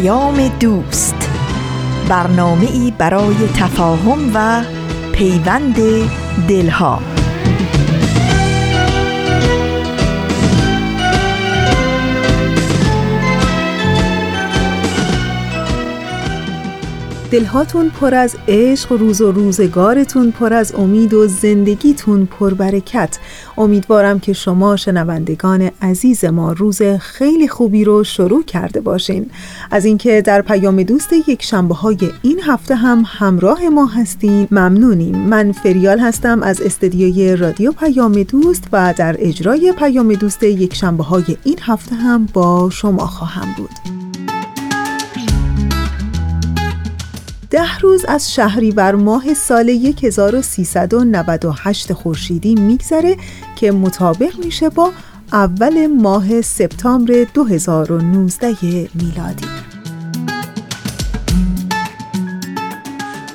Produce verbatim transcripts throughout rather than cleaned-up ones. پیام دوست، برنامه‌ای برای تفاهم و پیوند دلها. دلهاتون پر از عشق، روز و روزگارتون پر از امید و زندگیتون پر برکت. امیدوارم که شما شنوندگان عزیز ما روز خیلی خوبی رو شروع کرده باشین. از اینکه در پیام دوست یک شنبه های این هفته هم همراه ما هستین ممنونیم. من فریال هستم از استدیوی رادیو پیام دوست و در اجرای پیام دوست یک شنبه های این هفته هم با شما خواهم بود. ده روز از شهریور ماه سال هزار و سیصد و نود و هشت خورشیدی میگذره که مطابق میشه با اول ماه سپتامبر دو هزار و نوزده میلادی.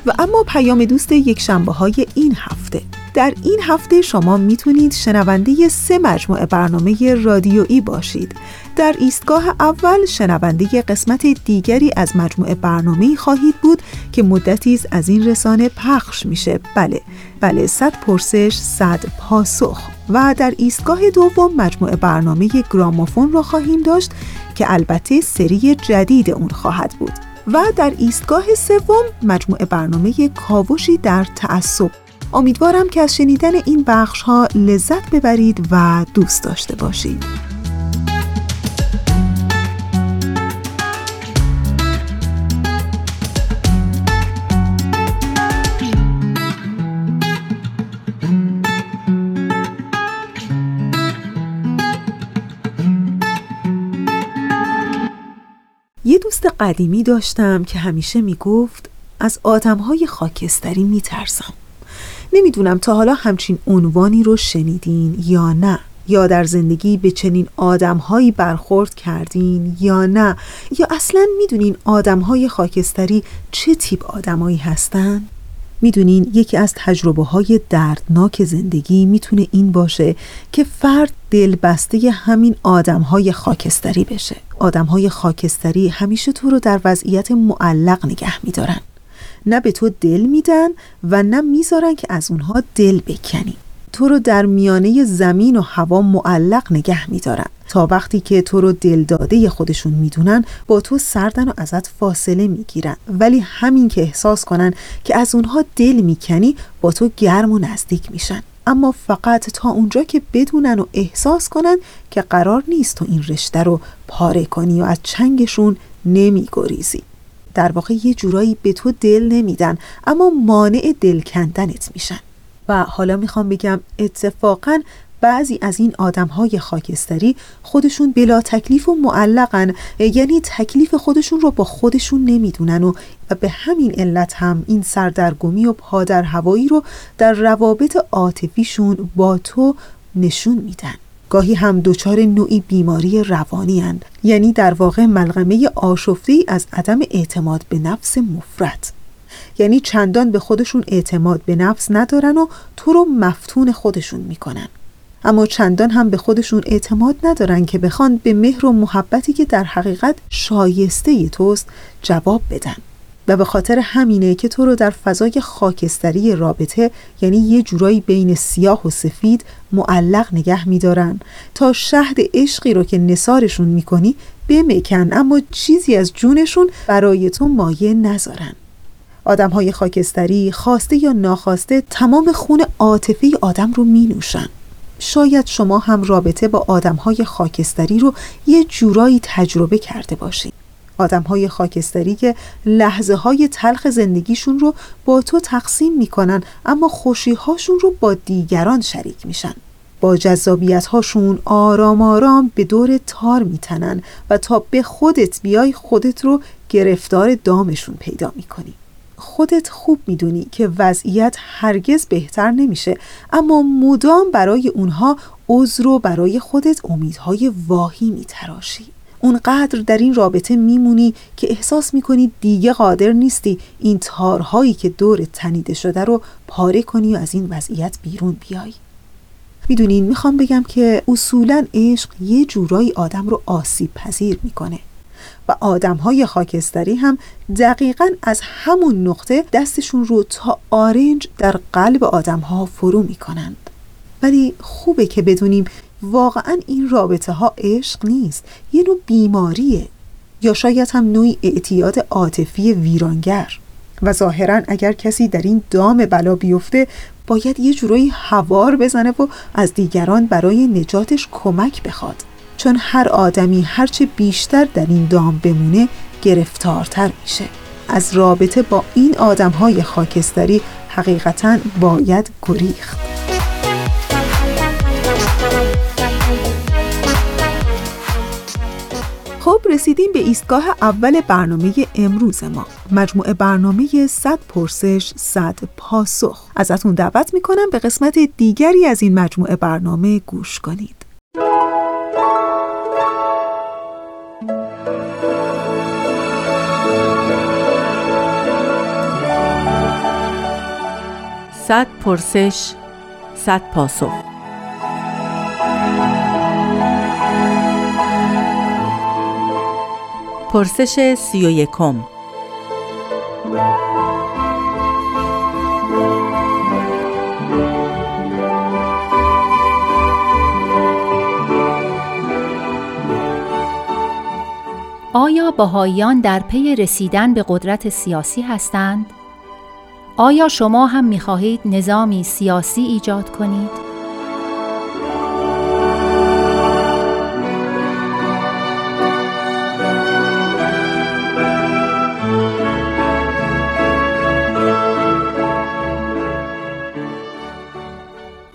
و اما پیام دوست یک شنبه های این هفته، در این هفته شما میتونید شنونده سه مجموعه برنامه رادیویی باشید. در ایستگاه اول شنونده قسمت دیگری از مجموعه برنامه‌ای خواهید بود که مدتی است از این رسانه پخش میشه. بله، بله، صد پرسش صد پاسخ. و در ایستگاه دوم مجموعه برنامه گرامافون را خواهیم داشت که البته سری جدید اون خواهد بود. و در ایستگاه سوم مجموعه برنامه کاوشی در تعصّب. امیدوارم که از شنیدن این بخش ها لذت ببرید و دوست داشته باشید. یه دوست قدیمی داشتم که همیشه میگفت از آدم‌های خاکستری میترسم. نمیدونم تا حالا همچین عنوانی رو شنیدین یا نه، یا در زندگی به چنین آدم‌هایی برخورد کردین یا نه، یا اصلاً میدونین آدم‌های خاکستری چه تیپ آدمایی هستن؟ میدونین یکی از تجربه‌های دردناک زندگی میتونه این باشه که فرد دلبسته همین آدم‌های خاکستری بشه. آدم‌های خاکستری همیشه تو رو در وضعیت معلق نگه می‌دارن. نه به تو دل میدن و نه میذارن که از اونها دل بکنی. تو رو در میانه زمین و هوا معلق نگه میدارن. تا وقتی که تو رو دل داده خودشون میدونن با تو سردن و ازت فاصله میگیرن، ولی همین که احساس کنن که از اونها دل میکنی با تو گرم و نزدیک میشن. اما فقط تا اونجا که بدونن و احساس کنن که قرار نیست تو این رشته رو پاره کنی و از چنگشون نمیگریزی. در واقع یه جورایی به تو دل نمیدن اما مانع دل کندنت میشن. و حالا میخوام بگم اتفاقاً بعضی از این آدمهای خاکستری خودشون بلا تکلیف و معلقن، یعنی تکلیف خودشون رو با خودشون نمیدونن و به همین علت هم این سردرگمی و پادر هوایی رو در روابط عاطفیشون با تو نشون میدن. گاهی هم دچار نوعی بیماری روانی اند، یعنی در واقع ملغمه آشفته‌ای از عدم اعتماد به نفس مفرط، یعنی چندان به خودشون اعتماد به نفس ندارن و تو رو مفتون خودشون میکنن، اما چندان هم به خودشون اعتماد ندارن که بخوان به مهر و محبتی که در حقیقت شایسته توست جواب بدن. و به خاطر همینه که تو رو در فضای خاکستری رابطه، یعنی یه جورایی بین سیاه و سفید، معلق نگه می‌دارن تا شهد عشقی رو که نثارشون می‌کنی بمکن، اما چیزی از جونشون برای تو مایه نذارن. آدم‌های خاکستری خواسته یا ناخواسته تمام خون عاطفی آدم رو می‌نوشن. شاید شما هم رابطه با آدم‌های خاکستری رو یه جورایی تجربه کرده باشید. آدم‌های خاکستری که لحظه‌های تلخ زندگیشون رو با تو تقسیم می‌کنن اما خوشی‌هاشون رو با دیگران شریک میشن. با جذابیت هاشون آرام آرام به دور تار میتنن و تا به خودت بیای خودت رو گرفتار دامشون پیدا میکنی. خودت خوب میدونی که وضعیت هرگز بهتر نمیشه، اما مدام برای اونها عذر و برای خودت امیدهای واهی میتراشی. اونقدر در این رابطه میمونی که احساس میکنی دیگه قادر نیستی این تارهایی که دور تنیده شده رو پاره کنی و از این وضعیت بیرون بیایی. میدونین میخوام بگم که اصولاً عشق یه جورایی آدم رو آسیب پذیر میکنه و آدم‌های خاکستری هم دقیقاً از همون نقطه دستشون رو تا آرنج در قلب آدم‌ها فرو میکنند. ولی خوبه که بدونیم واقعاً این رابطه ها عشق نیست، یه نوع بیماریه یا شاید هم نوعی اعتیاد عاطفی ویرانگر. و ظاهراً اگر کسی در این دام بلا بیفته باید یه جورایی هوار بزنه و از دیگران برای نجاتش کمک بخواد، چون هر آدمی هرچه بیشتر در این دام بمونه گرفتارتر میشه. از رابطه با این آدم‌های خاکستری حقیقتاً باید گریخت. خب رسیدیم به ایستگاه اول برنامه امروز ما، مجموعه برنامه صد پرسش صد پاسخ. ازتون دعوت میکنم به قسمت دیگری از این مجموعه برنامه گوش کنید. صد پرسش صد پاسخ. پرسش سی و یکم. آیا بهائیان در پی رسیدن به قدرت سیاسی هستند؟ آیا شما هم می‌خواهید نظامی سیاسی ایجاد کنید؟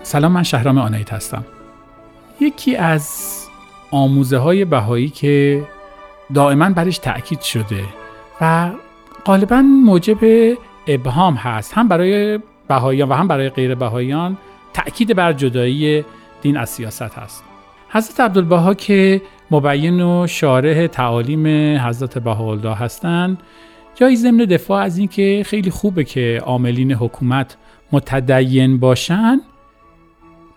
سلام، من شهرام آنایت هستم. یکی از آموزه‌های بهایی که دائما برش تأکید شده و غالباً موجب ابهام هست، هم برای بهاییان و هم برای غیر بهاییان، تأکید بر جدایی دین از سیاست هست. حضرت عبدالبها که مبین و شارح تعالیم حضرت بهاءالله هستند، جایی ضمن دفاع از این که خیلی خوبه که عاملین حکومت متدین باشن،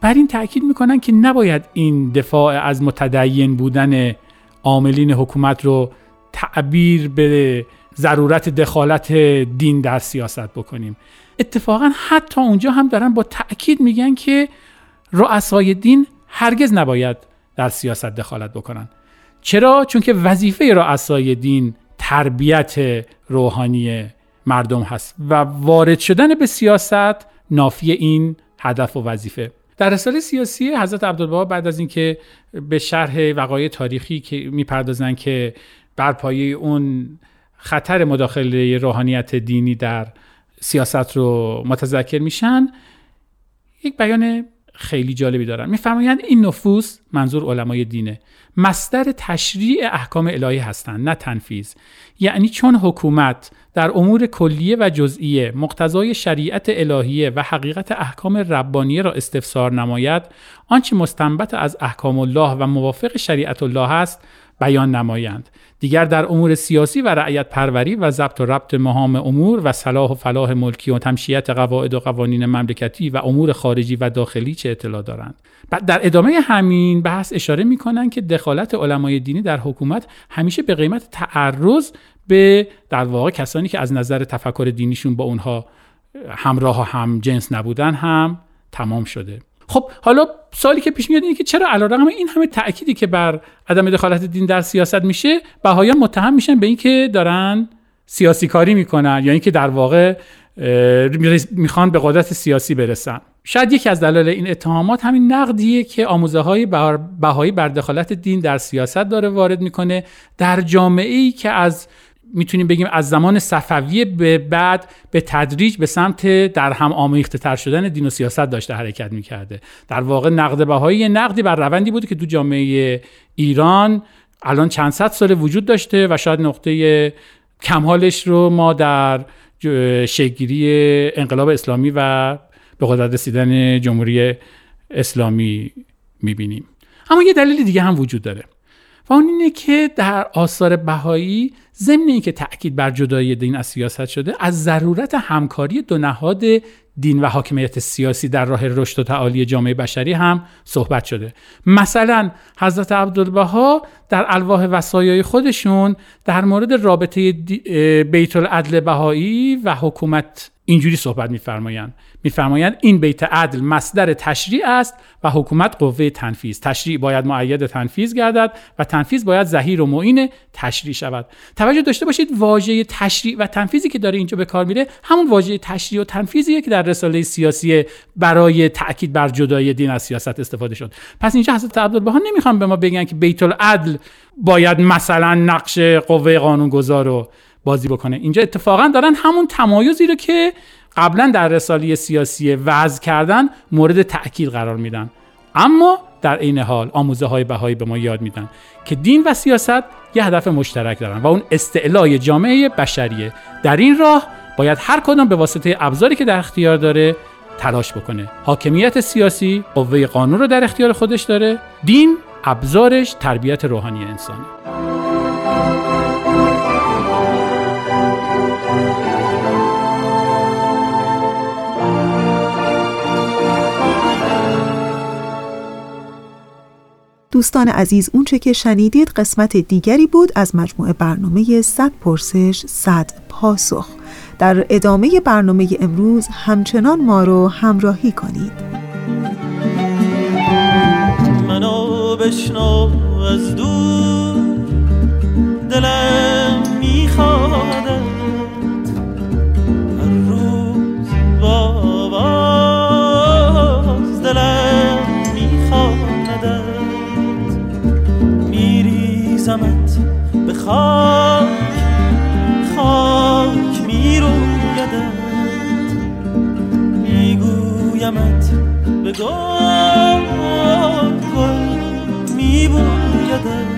بر این تأکید میکنن که نباید این دفاع از متدین بودن عاملین حکومت رو تعبیر به ضرورت دخالت دین در سیاست بکنیم. اتفاقا حتی اونجا هم دارن با تأکید میگن که رؤسای دین هرگز نباید در سیاست دخالت بکنن. چرا؟ چون که وظیفه رؤسای دین تربیت روحانی مردم هست و وارد شدن به سیاست نافی این هدف و وظیفه. در رساله سیاسی حضرت عبدالبها بعد از اینکه به شرح وقایع تاریخی که میپردازن که بر پایه اون خطر مداخله روحانیت دینی در سیاست رو متذکر میشن، یک بیان خیلی جالبی دارن. میفرمایند این نفوس، منظور علمای دینه، مصدر تشریع احکام الهی هستند نه تنفیذ. یعنی چون حکومت در امور کلیه و جزئیه مقتضای شریعت الهیه و حقیقت احکام ربانیه را استفسار نماید، آنچه مستنبت از احکام الله و موافق شریعت الله است بیان نمایند. دیگر در امور سیاسی و رعیت پروری و ضبط و ربط مهام امور و صلاح و فلاح ملکی و تمشیت قواعد و قوانین مملکتی و امور خارجی و داخلی چه اطلاع دارند. در ادامه همین بحث اشاره می‌کنند که دخالت علمای دینی در حکومت همیشه به قیمت تعرض به در واقع کسانی که از نظر تفکر دینیشون با اونها همراه و هم جنس نبودن هم تمام شده. خب حالا سوالی که پیش میاد اینه که چرا علیرغم این همه تأکیدی که بر عدم دخالت دین در سیاست میشه، بهاییان متهم میشن به اینکه دارن سیاسی کاری میکنن یا اینکه در واقع میخوان به قدرت سیاسی برسن؟ شاید یکی از دلایل این اتهامات همین نقدیه که آموزه های بهایی بر دخالت دین در سیاست داره وارد میکنه در جامعه‌ای که از میتونیم بگیم از زمان صفوی به بعد به تدریج به سمت در هم آمیخته تر شدن دین و سیاست داشته حرکت میکرده. در واقع نقد بهایی نقدی بر روندی بود که تو جامعه ایران الان چند صد سال وجود داشته و شاید نقطه کمالش رو ما در شکل‌گیری انقلاب اسلامی و به قدرت رسیدن جمهوری اسلامی میبینیم. اما یه دلیل دیگه هم وجود داره و اون اینه که در آثار بهایی ضمن اینکه تأکید بر جدایی دین از سیاست شده، از ضرورت همکاری دو نهاد دین و حاکمیت سیاسی در راه رشد و تعالی جامعه بشری هم صحبت شده. مثلا حضرت عبدالبها در الواح وصایای خودشون در مورد رابطه بیت العدل بهایی و حکومت اینجوری صحبت می‌فرمایند. می‌فرمایند این بیت عدل مصدر تشریع است و حکومت قوه تنفیذ. تشریع باید مؤید تنفیذ گردد و تنفیذ باید ظهیر و معین تشریع شود. توجه داشته باشید واژه تشریع و تنفیذی که داره اینجا به کار میره همون واژه تشریع و تنفیذیه که در رساله سیاسی برای تأکید بر جدایی دین از سیاست استفاده شد. پس اینجا حضرت عبدالبها نمی‌خوان به ما بگن که بیت العدل باید مثلا نقش قوه قانونگذار رو بازی بکنه. اینجا اتفاقا دارن همون تمایزی رو که قبلا در رساله سیاسی وضع کردن مورد تأکید قرار میدن. اما در عین حال آموزه های بهایی به ما یاد میدن که دین و سیاست یه هدف مشترک دارن و اون استعلای جامعه بشریه. در این راه باید هر کدوم به واسطه ابزاری که در اختیار داره تلاش بکنه. حاکمیت سیاسی قوه قانون رو در اختیار خودش داره، دین ابزارش تربیت روحانی انسانه. دوستان عزیز، اونچه که شنیدید قسمت دیگری بود از مجموعه برنامه صد پرسش صد پاسخ. در ادامه برنامه امروز همچنان ما رو همراهی کنید. منو بشنو از دور، دلم میخواد هر روز باز، دلم میخواد زمت به خاک، خاک می رو یادت میگویمت، به گل گل می بویدت.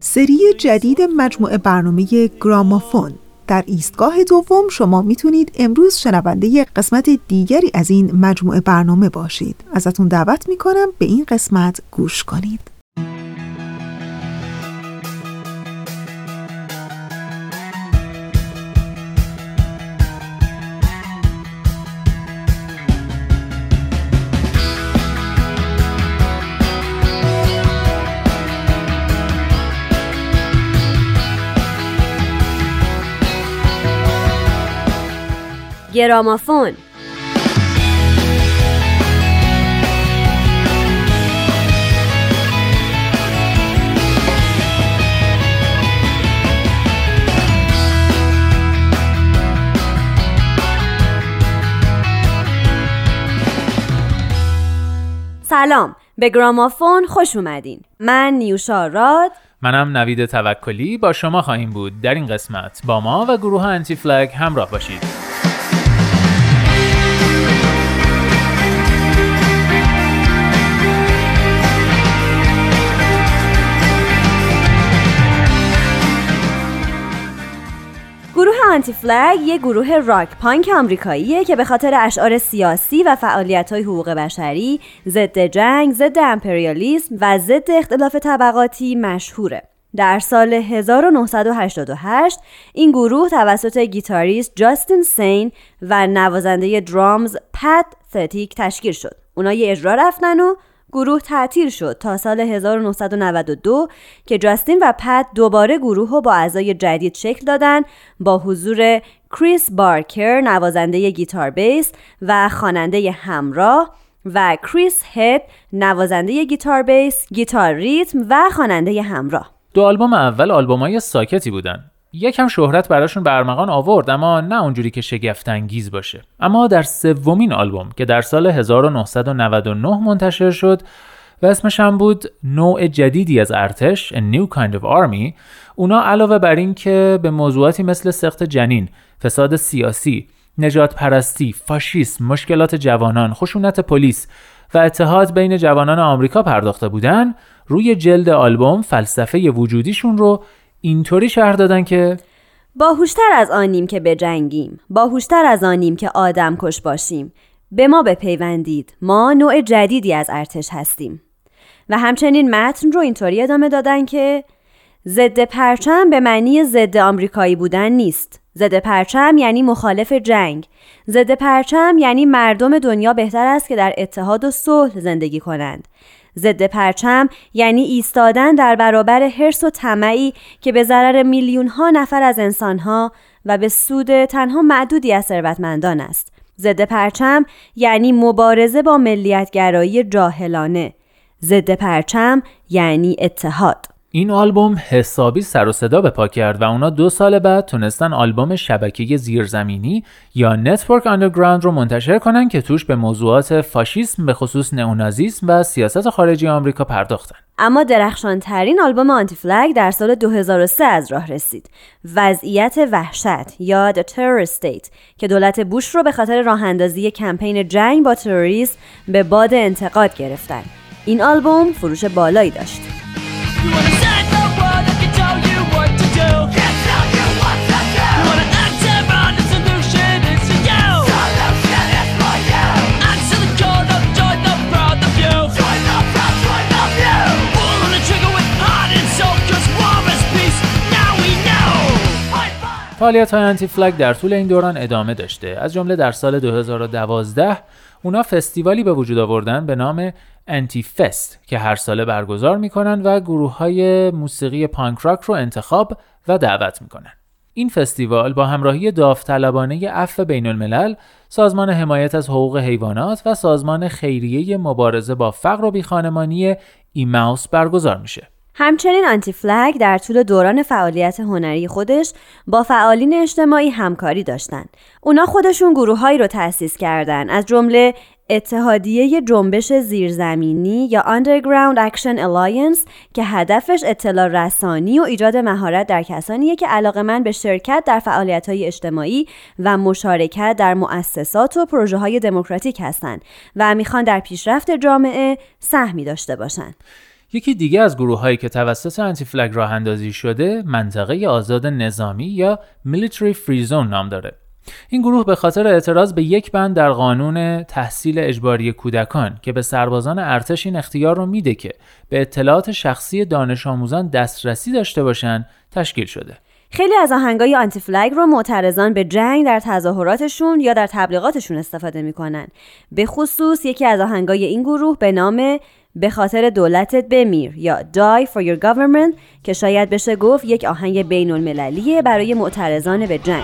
سری جدید مجموعه برنامه گرامافون در ایستگاه دوم شما میتونید امروز شنونده قسمت دیگری از این مجموعه برنامه باشید. ازتون دعوت میکنم به این قسمت گوش کنید. گرامافون. سلام، به گرامافون خوش اومدین. من نیوشا راد، منم نوید توکلی با شما خواهیم بود. در این قسمت با ما و گروه انتی فلگ همراه باشید. گروه آنتی فلگ یک گروه راک پانک آمریکاییه که به خاطر اشعار سیاسی و فعالیت‌های حقوق بشری، ضد جنگ، ضد امپریالیسم و ضد اختلاف طبقاتی مشهوره. در سال هزار و نهصد و هشتاد و هشت این گروه توسط گیتاریست جاستین سین و نوازنده درامز پات ستیک تشکیل شد. اونا یه اجرا رفتن و گروه تعطیل شد تا سال هزار و نهصد و نود و دو که جاستین و پت دوباره گروه رو با اعضای جدید شکل دادن، با حضور کریس بارکر نوازنده گیتار بیس و خواننده همراه و کریس هپ نوازنده گیتار بیس، گیتار ریتم و خواننده همراه. دو آلبوم اول آلبومای ساکتی بودن. یکم شهرت براشون برمغان آورد، اما نه اونجوری که شگفت انگیز باشه. اما در سومین آلبوم که در سال هزار و نهصد و نود و نه منتشر شد و اسمش هم بود نوع جدیدی از ارتش، A New Kind of Army، اونا علاوه بر این که به موضوعاتی مثل سقط جنین، فساد سیاسی، نجات پرستی، فاشیسم، مشکلات جوانان، خشونت پلیس و اتحاد بین جوانان آمریکا پرداخته بودن، روی جلد آلبوم فلسفه وجودیشون رو اینطوری شرح دادن که باهوشتر از آنیم که بجنگیم، باهوشتر از آنیم که آدم کش باشیم، به ما بپیوندید، ما نوع جدیدی از ارتش هستیم. و همچنین متن رو اینطوری ادامه دادن که ضد پرچم به معنی ضد آمریکایی بودن نیست. ضد پرچم یعنی مخالف جنگ. ضد پرچم یعنی مردم دنیا بهتر است که در اتحاد و صلح زندگی کنند. ضد پرچم یعنی ایستادن در برابر حرص و طمعی که به ضرر میلیون‌ها نفر از انسان‌ها و به سود تنها معدودی از ثروتمندان است. ضد پرچم یعنی مبارزه با ملیت‌گرایی جاهلانه. ضد پرچم یعنی اتحاد. این آلبوم حسابی سر و صدا به پا کرد و اونا دو سال بعد تونستن آلبوم شبکه زیرزمینی یا Network Underground رو منتشر کنن که توش به موضوعات فاشیسم، به خصوص نئونازیسم و سیاست خارجی آمریکا پرداختن. اما درخشانترین آلبوم آنتی فلگ در سال دو هزار و سه از راه رسید، وضعیت وحشت یا The Terrorist State، که دولت بوش رو به خاطر راه اندازی کمپین جنگ با تروریسم به باد انتقاد گرفتن. این آلبوم فروش بالایی داشت. You wanna set the world that can tell you what to do. Can't tell you what to do. You wanna answer on the solution, it's for you. Solution is for you. Answer the call, the joy, the proud of you. Join the proud, join the few. Pull on the trigger with heart and soul, cause war is peace, now we know. فعالیت‌های آنتی فلگ در طول این دوران ادامه داشته. از جمله در سال دو هزار و دوازده اونا فستیوالی به وجود آوردن به نام انتی فست که هر ساله برگزار میکنن و گروه‌های موسیقی پانک راک رو انتخاب و دعوت میکنن. این فستیوال با همراهی داوطلبانه عفو بین الملل، سازمان حمایت از حقوق حیوانات و سازمان خیریه مبارزه با فقر و بیخانمانی ایماوس برگزار میشه. همچنین آنتی فلگ در طول دوران فعالیت هنری خودش با فعالین اجتماعی همکاری داشتن. اونا خودشون گروه‌هایی رو تأسیس کردن، از جمله اتحادیه جنبش زیرزمینی یا Underground Action Alliance که هدفش اطلاع رسانی و ایجاد مهارت در کسانیه که علاقه‌مند به شرکت در فعالیت‌های اجتماعی و مشارکت در مؤسسات و پروژه‌های دموکراتیک هستند و میخوان در پیشرفت جامعه سهمی داشته باشند. یکی دیگه از گروه‌هایی که توسط آنتی فلگ راه اندازی شده، منطقه آزاد نظامی یا Military Free Zone نام داره. این گروه به خاطر اعتراض به یک بند در قانون تحصیل اجباری کودکان که به سربازان ارتش این اختیار رو میده که به اطلاعات شخصی دانش آموزان دسترسی داشته باشن تشکیل شده. خیلی از آهنگای آنتی فلگ رو معترضان به جنگ در تظاهراتشون یا در تبلیغاتشون استفاده میکنن. به خصوص یکی از آهنگای این گروه به نام به خاطر دولتت بمیر یا Die For Your Government که شاید بشه گفت یک آهنگ بین المللیه برای معترضان به جنگ.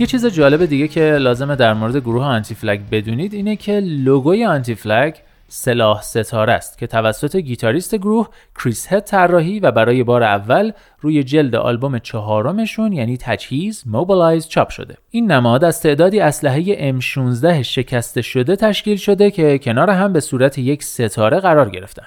یه چیز جالب دیگه که لازمه در مورد گروه آنتی فلگ بدونید اینه که لوگوی آنتی فلگ سلاح ستاره است که توسط گیتاریست گروه کریس هپ طراحی و برای بار اول روی جلد آلبوم چهارمشون یعنی تجهیز موبیلایز چاپ شده. این نماد از تعدادی اسلحه ام شانزده شکسته شده تشکیل شده که کنار هم به صورت یک ستاره قرار گرفتن.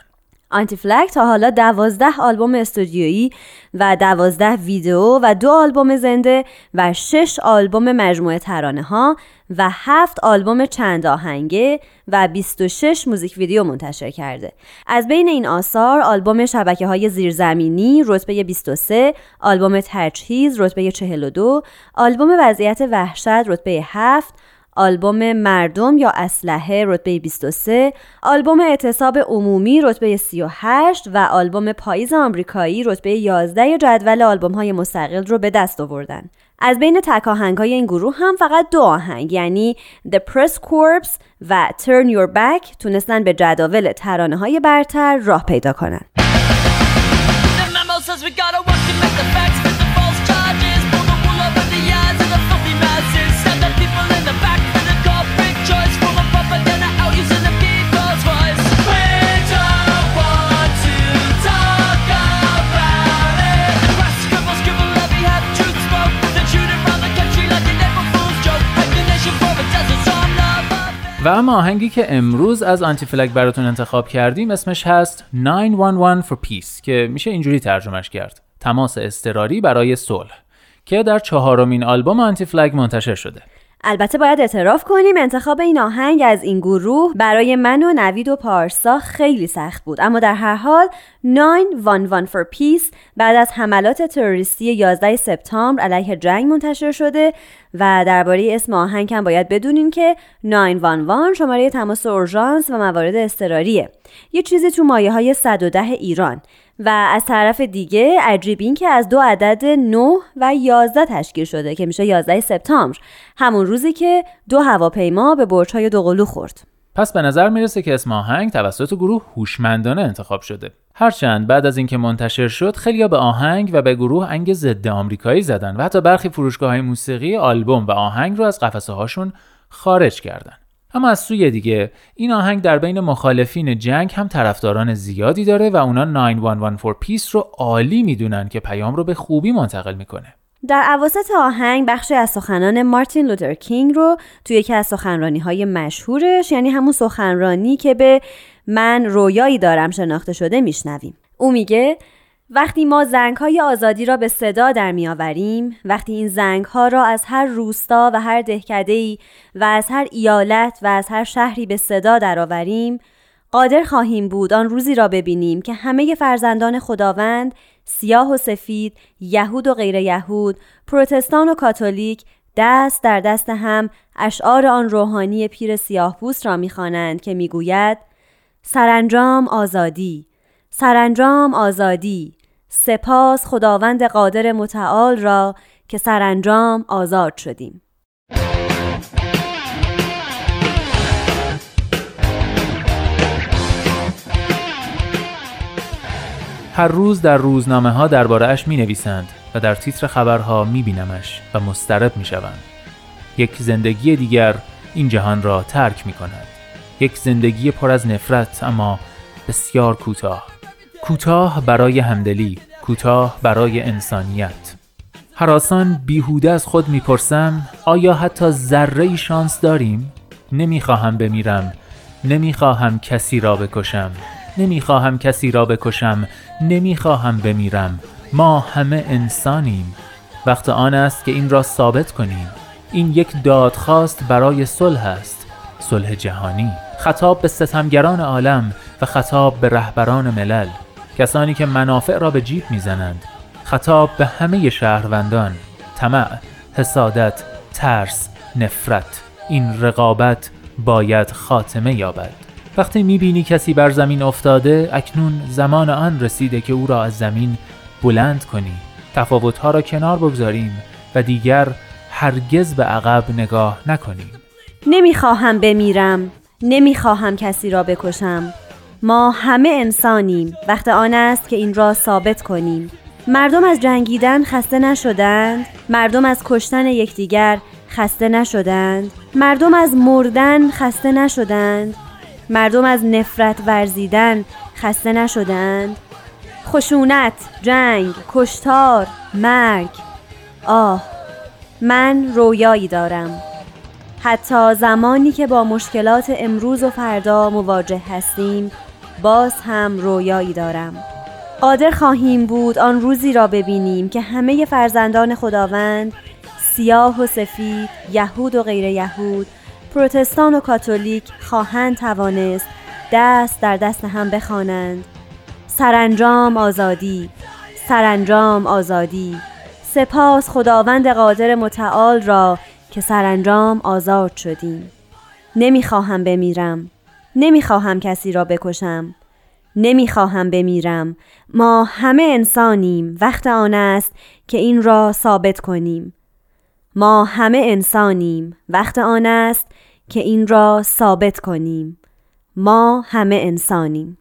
آنتی فلگ تا حالا دوازده آلبوم استودیویی و دوازده ویدیو و دو آلبوم زنده و شش آلبوم مجموعه ترانه ها و هفت آلبوم چند آهنگه و بیست و شش موزیک ویدیو منتشر کرده. از بین این آثار آلبوم شبکه‌های زیرزمینی رتبه بیست و سه، آلبوم تجهیز رتبه چهل و دو، آلبوم وضعیت وحشت رتبه هفت، آلبوم مردم یا اسلحه رتبه بیست و سه، آلبوم اعتصاب عمومی رتبه سی و هشت و آلبوم پاییز آمریکایی رتبه یازده جدول آلبوم‌های مستقل رو به دست آوردن. از بین تک آهنگ‌های این گروه هم فقط دو آهنگ یعنی The Press Corps و Turn Your Back تونستن به جداول ترانه‌های برتر راه پیدا کنن. و اما آهنگی که امروز از آنتی فلگ براتون انتخاب کردیم اسمش هست نه یک یک for Peace که میشه اینجوری ترجمهش کرد، تماس اضطراری برای صلح، که در چهارمین آلبوم آنتی فلگ منتشر شده. البته باید اعتراف کنیم انتخاب این آهنگ از این گروه برای من و نوید و پارسا خیلی سخت بود، اما در هر حال نه یک یک for Peace بعد از حملات تروریستی یازده سپتامبر علیه جنگ منتشر شده و درباره اسم آهنگ هم باید بدونین که نه یک یک شماره تماس اورژانس و موارد اضطراریه، یه چیزی تو مایه‌های صد و ده ایران. و از طرف دیگه عجیب این که از دو عدد نه و یازده تشکیل شده که میشه یازده سپتامبر، همون روزی که دو هواپیما به برج‌های دوقلو خورد. پس به نظر میرسه که اسم آهنگ توسط گروه هوشمندانه انتخاب شده. هرچند بعد از اینکه منتشر شد خیلیا به آهنگ و به گروه انگ ضد آمریکایی زدن و حتی برخی فروشگاه‌های موسیقی آلبوم و آهنگ رو از قفسه هاشون خارج کردن. اما از سوی دیگه این آهنگ در بین مخالفین جنگ هم طرفداران زیادی داره و اونا نه یک یک for Peace رو عالی میدونن که پیام رو به خوبی منتقل میکنه. در اواسط آهنگ بخشی از سخنان مارتین لوتر کینگ رو توی یکی از سخنرانی‌های مشهورش، یعنی همون سخنرانی که به من رویایی دارم شناخته شده، میشنویم. او میگه وقتی ما زنگ‌های آزادی را به صدا در می‌آوریم، وقتی این زنگ‌ها را از هر روستا و هر دهکده‌ای و از هر ایالت و از هر شهری به صدا درآوریم، قادر خواهیم بود آن روزی را ببینیم که همه فرزندان خداوند، سیاه و سفید، یهود و غیر یهود، پروتستان و کاتولیک، دست در دست هم اشعار آن روحانی پیر سیاه‌پوست را می‌خوانند که می‌گوید سرانجام آزادی، سرانجام آزادی، سپاس خداوند قادر متعال را که سرانجام آزاد شدیم. هر روز در روزنامه ها درباره اش می نویسند و در تیتر خبرها می بینمش و مضطرب می شوند. یک زندگی دیگر این جهان را ترک می کند. یک زندگی پر از نفرت اما بسیار کوتاه. کوتاه برای همدلی، کوتاه برای انسانیت. هراسان بیهوده از خود میپرسم آیا حتی ذره‌ای شانس داریم؟ نمیخواهم بمیرم، نمیخواهم کسی را بکشم، نمیخواهم کسی را بکشم، نمیخواهم بمیرم. ما همه انسانیم. وقت آن است که این را ثابت کنیم. این یک دادخواست برای صلح است، صلح جهانی. خطاب به ستمگران عالم و خطاب به رهبران ملل، کسانی که منافع را به جیب میزنند. خطاب به همه شهروندان، طمع، حسادت، ترس، نفرت. این رقابت باید خاتمه یابد. وقتی میبینی کسی بر زمین افتاده، اکنون زمان آن رسیده که او را از زمین بلند کنی. تفاوتها را کنار بگذاریم و دیگر هرگز به عقب نگاه نکنیم. نمیخواهم بمیرم، نمیخواهم کسی را بکشم. ما همه انسانیم. وقت آن است که این را ثابت کنیم. مردم از جنگیدن خسته نشدند. مردم از کشتن یکدیگر خسته نشدند. مردم از مردن خسته نشدند. مردم از نفرت ورزیدن خسته نشدند. خشونت، جنگ، کشتار، مرگ. آه، من رویایی دارم. حتی زمانی که با مشکلات امروز و فردا مواجه هستیم، باز هم رویایی دارم. قادر خواهیم بود آن روزی را ببینیم که همه فرزندان خداوند، سیاه و سفید، یهود و غیر یهود، پروتستان و کاتولیک خواهند توانست دست در دست هم بخوانند: سرانجام آزادی، سرانجام آزادی. سپاس خداوند قادر متعال را که سرانجام آزاد شدیم. نمیخواهم بمیرم، نمیخواهم کسی را بکشم، نمیخواهم بمیرم. ما همه انسانیم، وقت آن است که این را ثابت کنیم. ما همه انسانیم، وقت آن است که این را ثابت کنیم. ما همه انسانیم.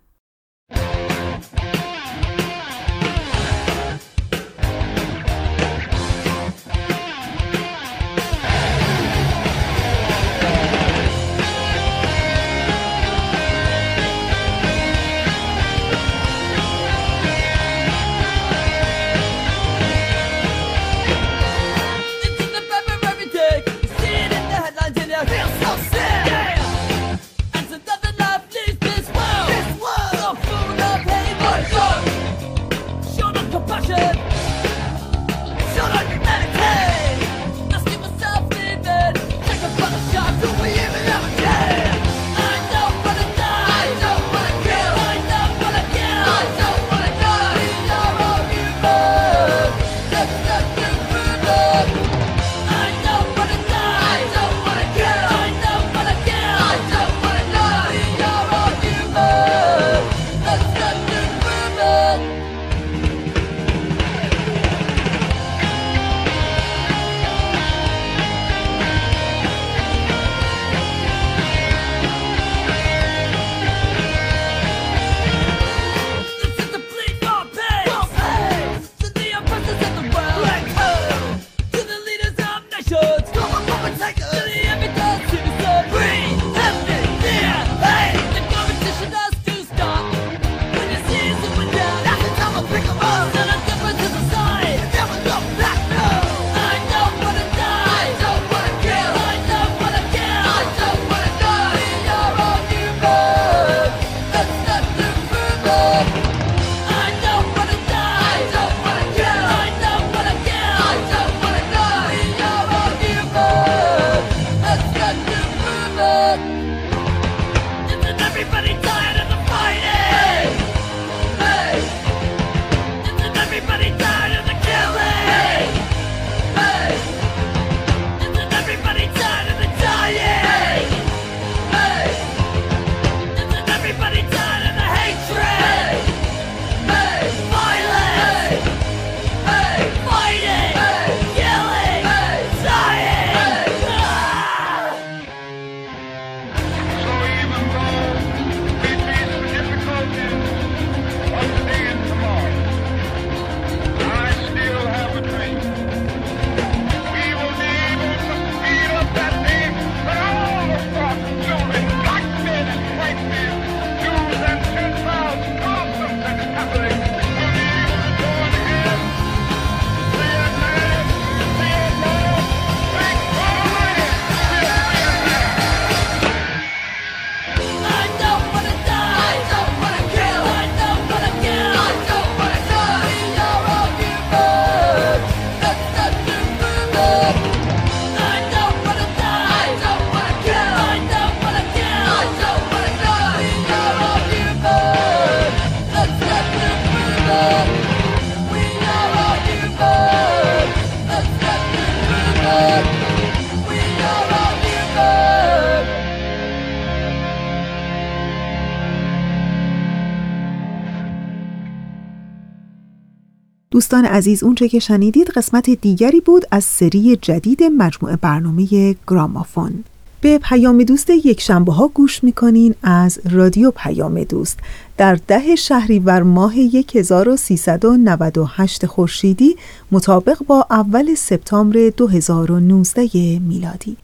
دوستان عزیز، اونچه که شنیدید قسمت دیگری بود از سری جدید مجموعه برنامه گرامافون. به پیام دوست یک شنبه ها گوش میکنین از رادیو پیام دوست. در ده شهریور ماه هزار و سیصد و نود و هشت خورشیدی مطابق با اول سپتامبر دو هزار و نوزده میلادی.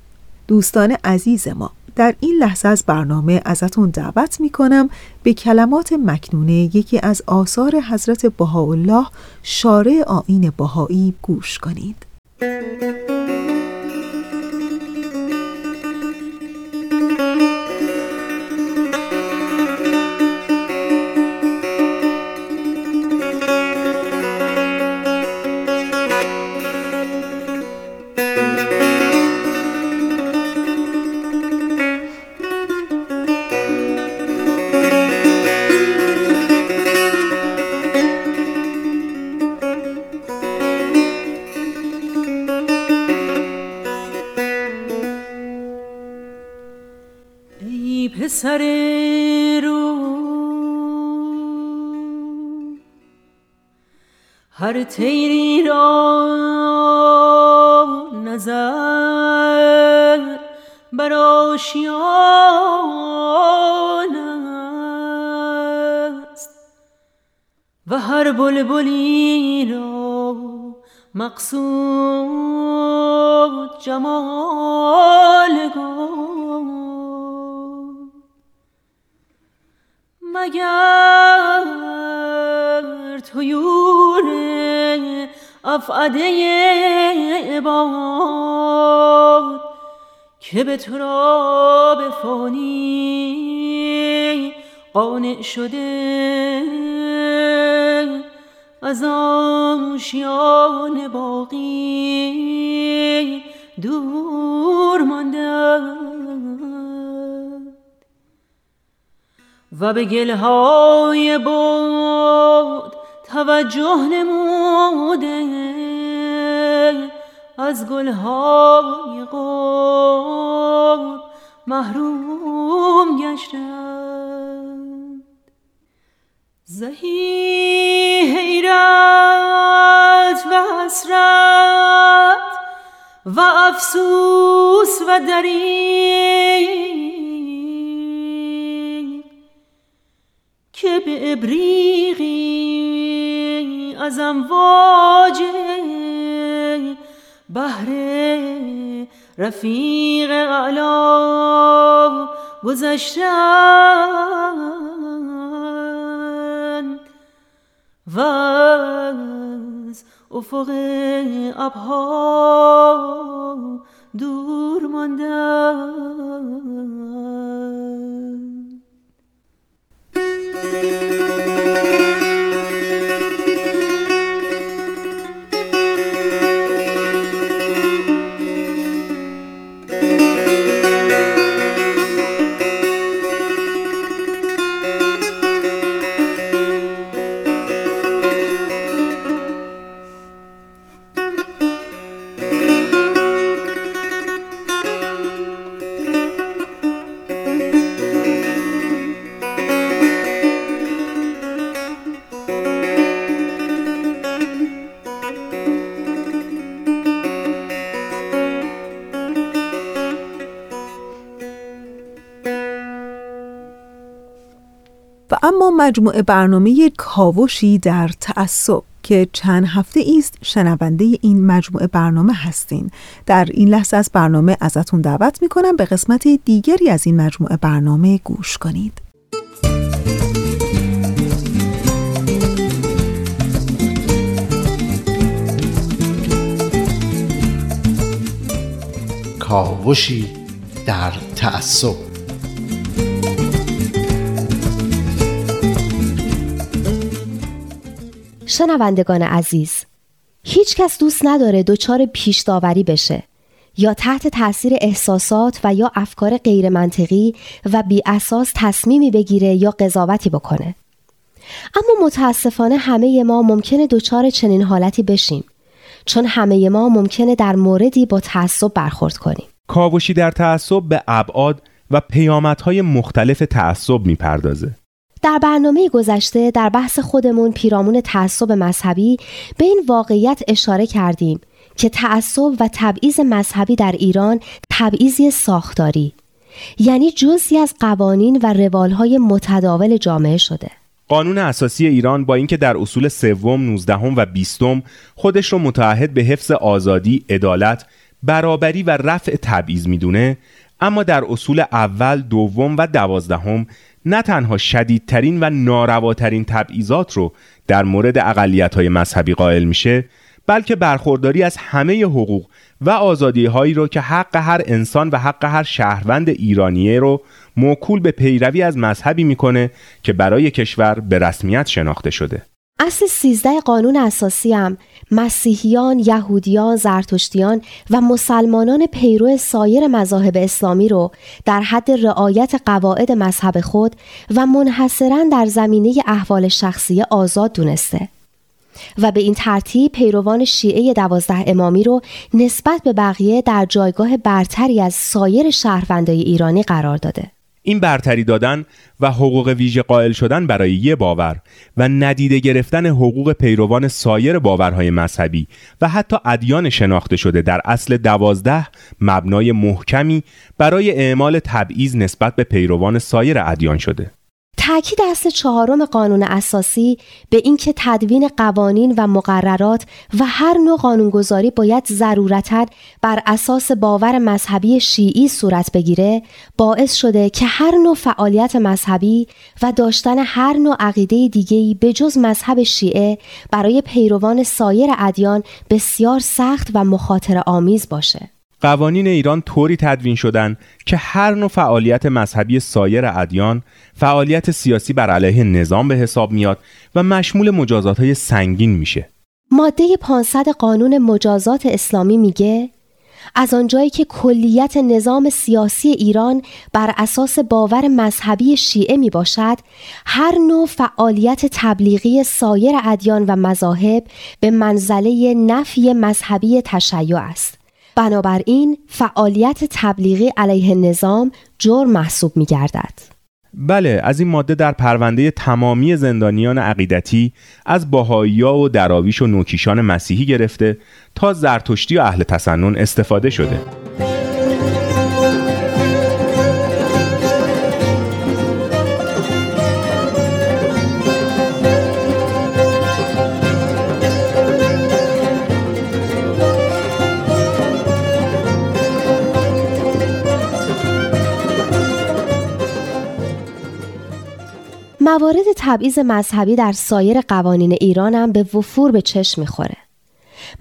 دوستان عزیز ما، در این لحظه از برنامه ازتون دعوت میکنم به کلمات مکنونه یکی از آثار حضرت بهاءالله شارع آیین بهایی گوش کنید. سر رو هر تیری را نزد بر آشیان است و هر بلبلی را مقصود جمال گل مگر تویور افعده عباد که به تراب فانی قانع شده از آشیان باقی دور مانده و به گلهای بود توجه نموده از گلهای قوم محروم گشتند. زهی حیرت و حسرت و افسوس و دریغ که به ابریقی از امواج بحر رفیق اعلا گذشتند و از افق ابها دور ماندند. اما مجموعه برنامه کاوشی در تعصب که چند هفته ایست شنونده این مجموعه برنامه هستین. در این لحظه از برنامه ازتون دعوت میکنم به قسمت دیگری از این مجموعه برنامه گوش کنید. کاوشی در تعصب. شنوندگان عزیز، هیچ کس دوست نداره دچار پیش داوری بشه یا تحت تاثیر احساسات و یا افکار غیر منطقی و بی اساس تصمیمی بگیره یا قضاوتی بکنه. اما متاسفانه همه ما ممکنه دچار چنین حالتی بشیم، چون همه ما ممکنه در موردی با تعصب برخورد کنیم. کاوشی در تعصب به ابعاد و پیامدهای مختلف تعصب میپردازه. در برنامه گذشته در بحث خودمون پیرامون تعصب مذهبی به این واقعیت اشاره کردیم که تعصب و تبعیض مذهبی در ایران تبعیضی ساختاری، یعنی جزئی از قوانین و روالهای متداول جامعه شده. قانون اساسی ایران با اینکه در اصول سوم، نوزدهم و بیستم خودش رو متعهد به حفظ آزادی، عدالت، برابری و رفع تبعیض میدونه، اما در اصول اول، دوم و دوازدهم نه تنها شدیدترین و نارواترین تبعیضات رو در مورد اقلیت‌های مذهبی قائل میشه، بلکه برخورداری از همه حقوق و آزادی‌هایی رو که حق هر انسان و حق هر شهروند ایرانیه رو موکول به پیروی از مذهبی میکنه که برای کشور به رسمیت شناخته شده. اصل سیزده قانون اساسی هم مسیحیان، یهودیان، زرتشتیان و مسلمانان پیرو سایر مذاهب اسلامی رو در حد رعایت قواعد مذهب خود و منحصراً در زمینه احوال شخصی آزاد دونسته و به این ترتیب پیروان شیعه دوازده امامی رو نسبت به بقیه در جایگاه برتری از سایر شهروندان ایرانی قرار داده. این برتری دادن و حقوق ویژه قائل شدن برای یک باور و ندیده گرفتن حقوق پیروان سایر باورهای مذهبی و حتی ادیان شناخته شده در اصل دوازده مبنای محکمی برای اعمال تبعیض نسبت به پیروان سایر ادیان شده. تأکید اصل چهارم قانون اساسی به اینکه تدوین قوانین و مقررات و هر نوع قانونگذاری باید ضرورتاً بر اساس باور مذهبی شیعی صورت بگیره، باعث شده که هر نوع فعالیت مذهبی و داشتن هر نوع عقیده دیگه‌ای به جز مذهب شیعه برای پیروان سایر ادیان بسیار سخت و مخاطره آمیز باشه. قوانین ایران طوری تدوین شدن که هر نوع فعالیت مذهبی سایر ادیان، فعالیت سیاسی بر علیه نظام به حساب میاد و مشمول مجازات‌های سنگین میشه. ماده پانصد قانون مجازات اسلامی میگه از آنجایی که کلیت نظام سیاسی ایران بر اساس باور مذهبی شیعه می باشد، هر نوع فعالیت تبلیغی سایر ادیان و مذاهب به منزله نفی مذهبی تشیع است. بنابراین فعالیت تبلیغی علیه نظام جرم محسوب می گردد. بله، از این ماده در پرونده تمامی زندانیان عقیدتی از بهایی‌ها و دراویش و نوکیشان مسیحی گرفته تا زرتشتی و اهل تسنن استفاده شده. موارد تبعیض مذهبی در سایر قوانین ایران هم به وفور به چشم می‌خوره.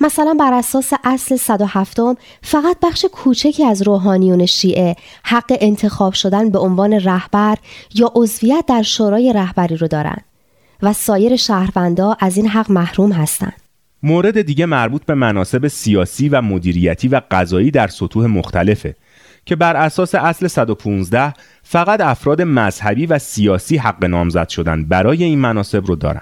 مثلا بر اساس اصل صد و هفت فقط بخش کوچکی از روحانیون شیعه حق انتخاب شدن به عنوان رهبر یا عضویت در شورای رهبری رو دارن و سایر شهروندا از این حق محروم هستن. مورد دیگه مربوط به مناصب سیاسی و مدیریتی و قضایی در سطوح مختلفه که بر اساس اصل صد و پانزده فقط افراد مذهبی و سیاسی حق نامزد شدن برای این مناصب رو دارن.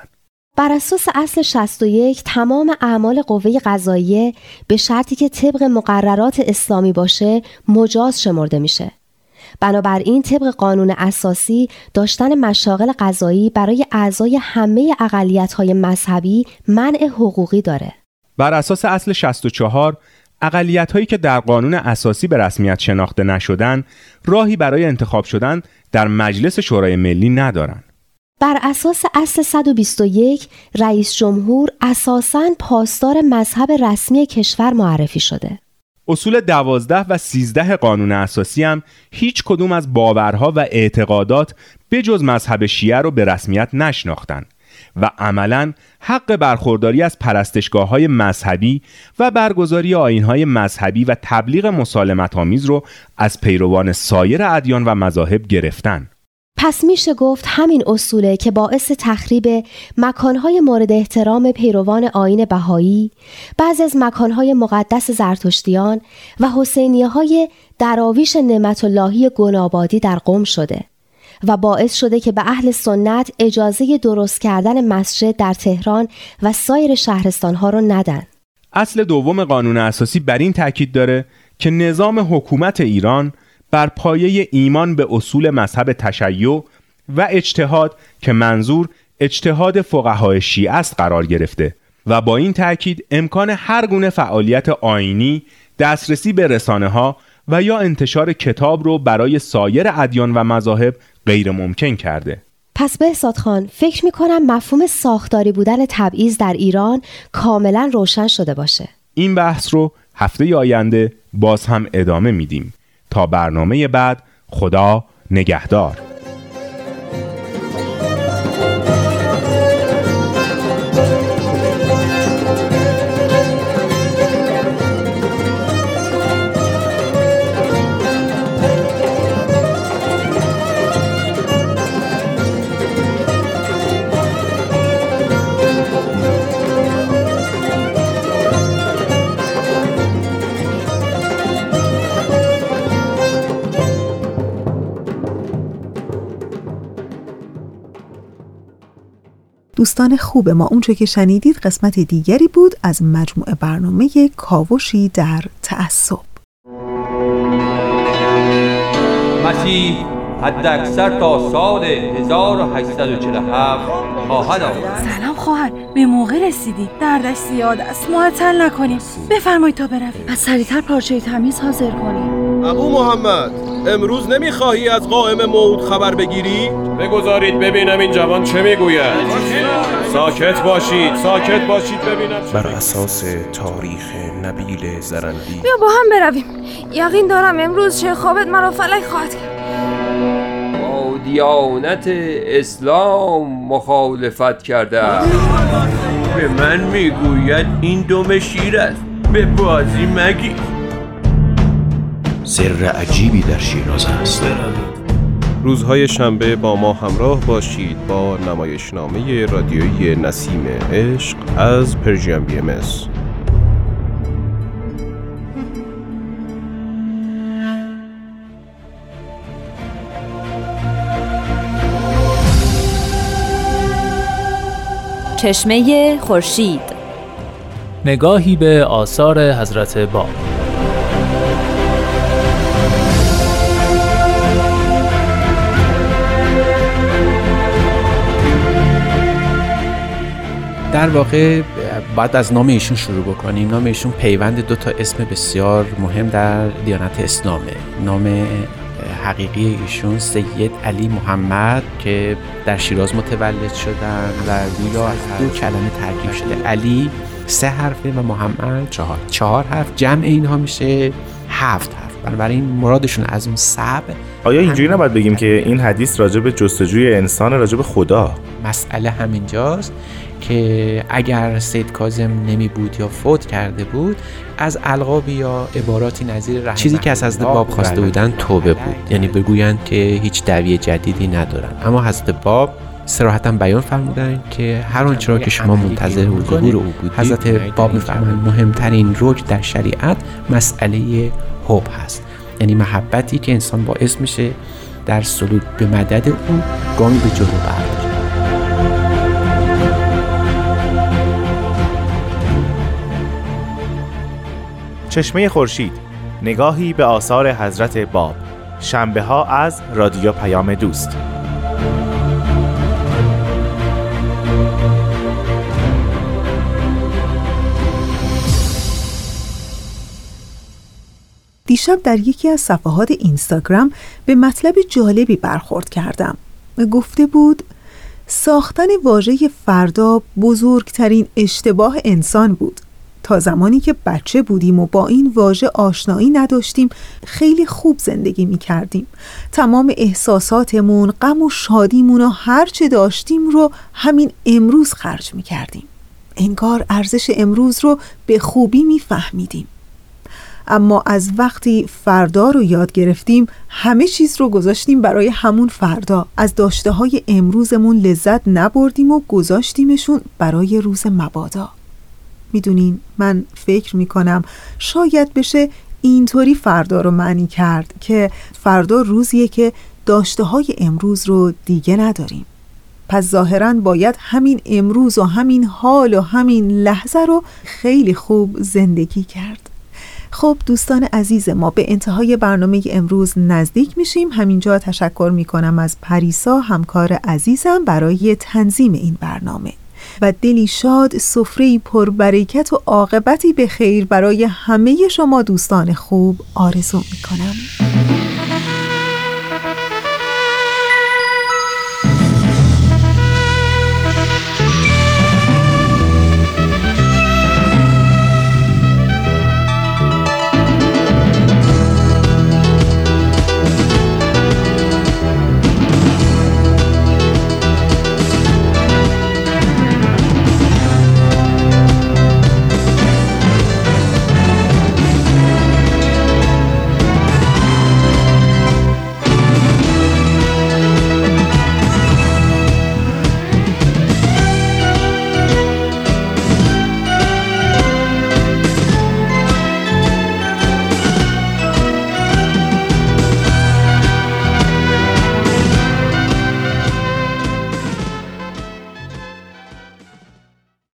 بر اساس اصل شصت و یک تمام اعمال قوه قضاییه به شرطی که طبق مقررات اسلامی باشه مجاز شمرده میشه. بنابراین طبق قانون اساسی داشتن مشاغل قضایی برای اعضای همه اقلیت‌های مذهبی منع حقوقی داره. بر اساس اصل شصت و چهار اقلیت‌هایی که در قانون اساسی به رسمیت شناخته نشدن راهی برای انتخاب شدن در مجلس شورای ملی ندارند. بر اساس اصل صد و بیست و یک رئیس جمهور اساساً پاسدار مذهب رسمی کشور معرفی شده. اصول دوازده و سیزده قانون اساسی هم هیچ کدوم از باورها و اعتقادات به جز مذهب شیعه رو به رسمیت نشناختند و عملاً حق برخورداری از پرستشگاه‌های مذهبی و برگزاری آیین‌های مذهبی و تبلیغ مسالمت‌آمیز رو از پیروان سایر ادیان و مذاهب گرفتن. پس میشه گفت همین اصوله که باعث تخریب مکان‌های مورد احترام پیروان آیین بهایی، بعضی از مکان‌های مقدس زرتشتیان و حسینیه‌های دراویش نعمت‌اللهی گنابادی در قم شده و باعث شده که به اهل سنت اجازه درست کردن مسجد در تهران و سایر شهرستانها رو ندن. اصل دوم قانون اساسی بر این تأکید داره که نظام حکومت ایران بر پایه ایمان به اصول مذهب تشیع و اجتهاد که منظور اجتهاد فقهای شیعه است قرار گرفته و با این تأکید امکان هر گونه فعالیت آیینی، دسترسی به رسانه‌ها و یا انتشار کتاب رو برای سایر ادیان و مذاهب غیر ممکن کرده. پس بهزاد خان، فکر میکنم مفهوم ساختاری بودن تبعیض در ایران کاملا روشن شده باشه. این بحث رو هفته آینده باز هم ادامه میدیم. تا برنامه بعد، خدا نگهدار. دوستان خوب ما، اونچه که شنیدید قسمت دیگری بود از مجموعه برنامه کاوشی در تعصب. مسیح حداکثر تا سال هزار و هشتصد و چهل و هفت خواهد آمد. سلام خواهر، به موقع رسیدی. دردش زیاد است، معطل نکنیم. بفرمایید تا برویم. پس سریعتر پارچه تمیز حاضر کنیم. ابو محمد، امروز نمیخواهی از قائم موعود خبر بگیری؟ بگذارید ببینم این جوان چه میگوید. ساکت باشید، ساکت باشید ببینم. بر اساس تاریخ نبیل زرندی بیا با هم برویم. یقین دارم امروز چه خوابت مرا فلک خواهد کرد. با دیانت اسلام مخالفت کرده. به من میگوید این دم شیر است. به بازی مگی. سر عجیبی در شیراز است. روزهای شنبه با ما همراه باشید با نمایشنامه رادیویی نسیم عشق از پرژیان بی امیس. چشمه خورشید، نگاهی به آثار حضرت باب. در واقع باید از نام ایشون شروع بکنیم. نام ایشون پیوند دو تا اسم بسیار مهم در دیانت اسلامه. نام حقیقی ایشون سید علی محمد که در شیراز متولد شدن و ویلا از دو کلمه ترکیب شده. علی سه حرفه و محمد چهار چهار حرف، جمع اینها میشه هفت حرف. بنابراین مرادشون از اون سب. آیا اینجوری نباید بگیم که این حدیث راجع به جستجوی انسان، راجع به خدا؟ مسئله همینجاست که اگر سید کاظم نمی بود یا فوت کرده بود، از القاب یا عباراتی نظیر رحمت چیزی که از حضرت باب خواسته بودن توبه بود، یعنی بگویند که هیچ دعوی جدیدی ندارن. اما حضرت باب صراحتاً بیان فرمودن که هر آنچه را که شما منتظر حضور او بودید، حضرت باب می‌فرمایند مهمترین رکن در شریعت مسئله حب هست، یعنی محبتی که انسان باعث میشه در سلوک به مدد او گامی به جلو برداره. چشمه خورشید، نگاهی به آثار حضرت باب، شنبه ها از رادیو پیام دوست. دیشب در یکی از صفحات اینستاگرام به مطلب جالبی برخورد کردم. گفته بود ساختن واژه فردا بزرگترین اشتباه انسان بود. تا زمانی که بچه بودیم و با این واژه آشنایی نداشتیم خیلی خوب زندگی می کردیم. تمام احساساتمون، غم و شادیمون و هر چه داشتیم رو همین امروز خرج می کردیم. انگار ارزش امروز رو به خوبی می فهمیدیم. اما از وقتی فردا رو یاد گرفتیم همه چیز رو گذاشتیم برای همون فردا. از داشته های امروزمون لذت نبردیم و گذاشتیمشون برای روز مبادا. میدونین من فکر میکنم شاید بشه اینطوری فردا رو معنی کرد که فردا روزیه که داشته های امروز رو دیگه نداریم. پس ظاهراً باید همین امروز و همین حال و همین لحظه رو خیلی خوب زندگی کرد. خب دوستان عزیز، ما به انتهای برنامه امروز نزدیک میشیم. همینجا تشکر میکنم از پریسا همکار عزیزم برای تنظیم این برنامه و دلی شاد، سفره‌ای پربرکت و عاقبتی به خیر برای همه شما دوستان خوب آرزو میکنم.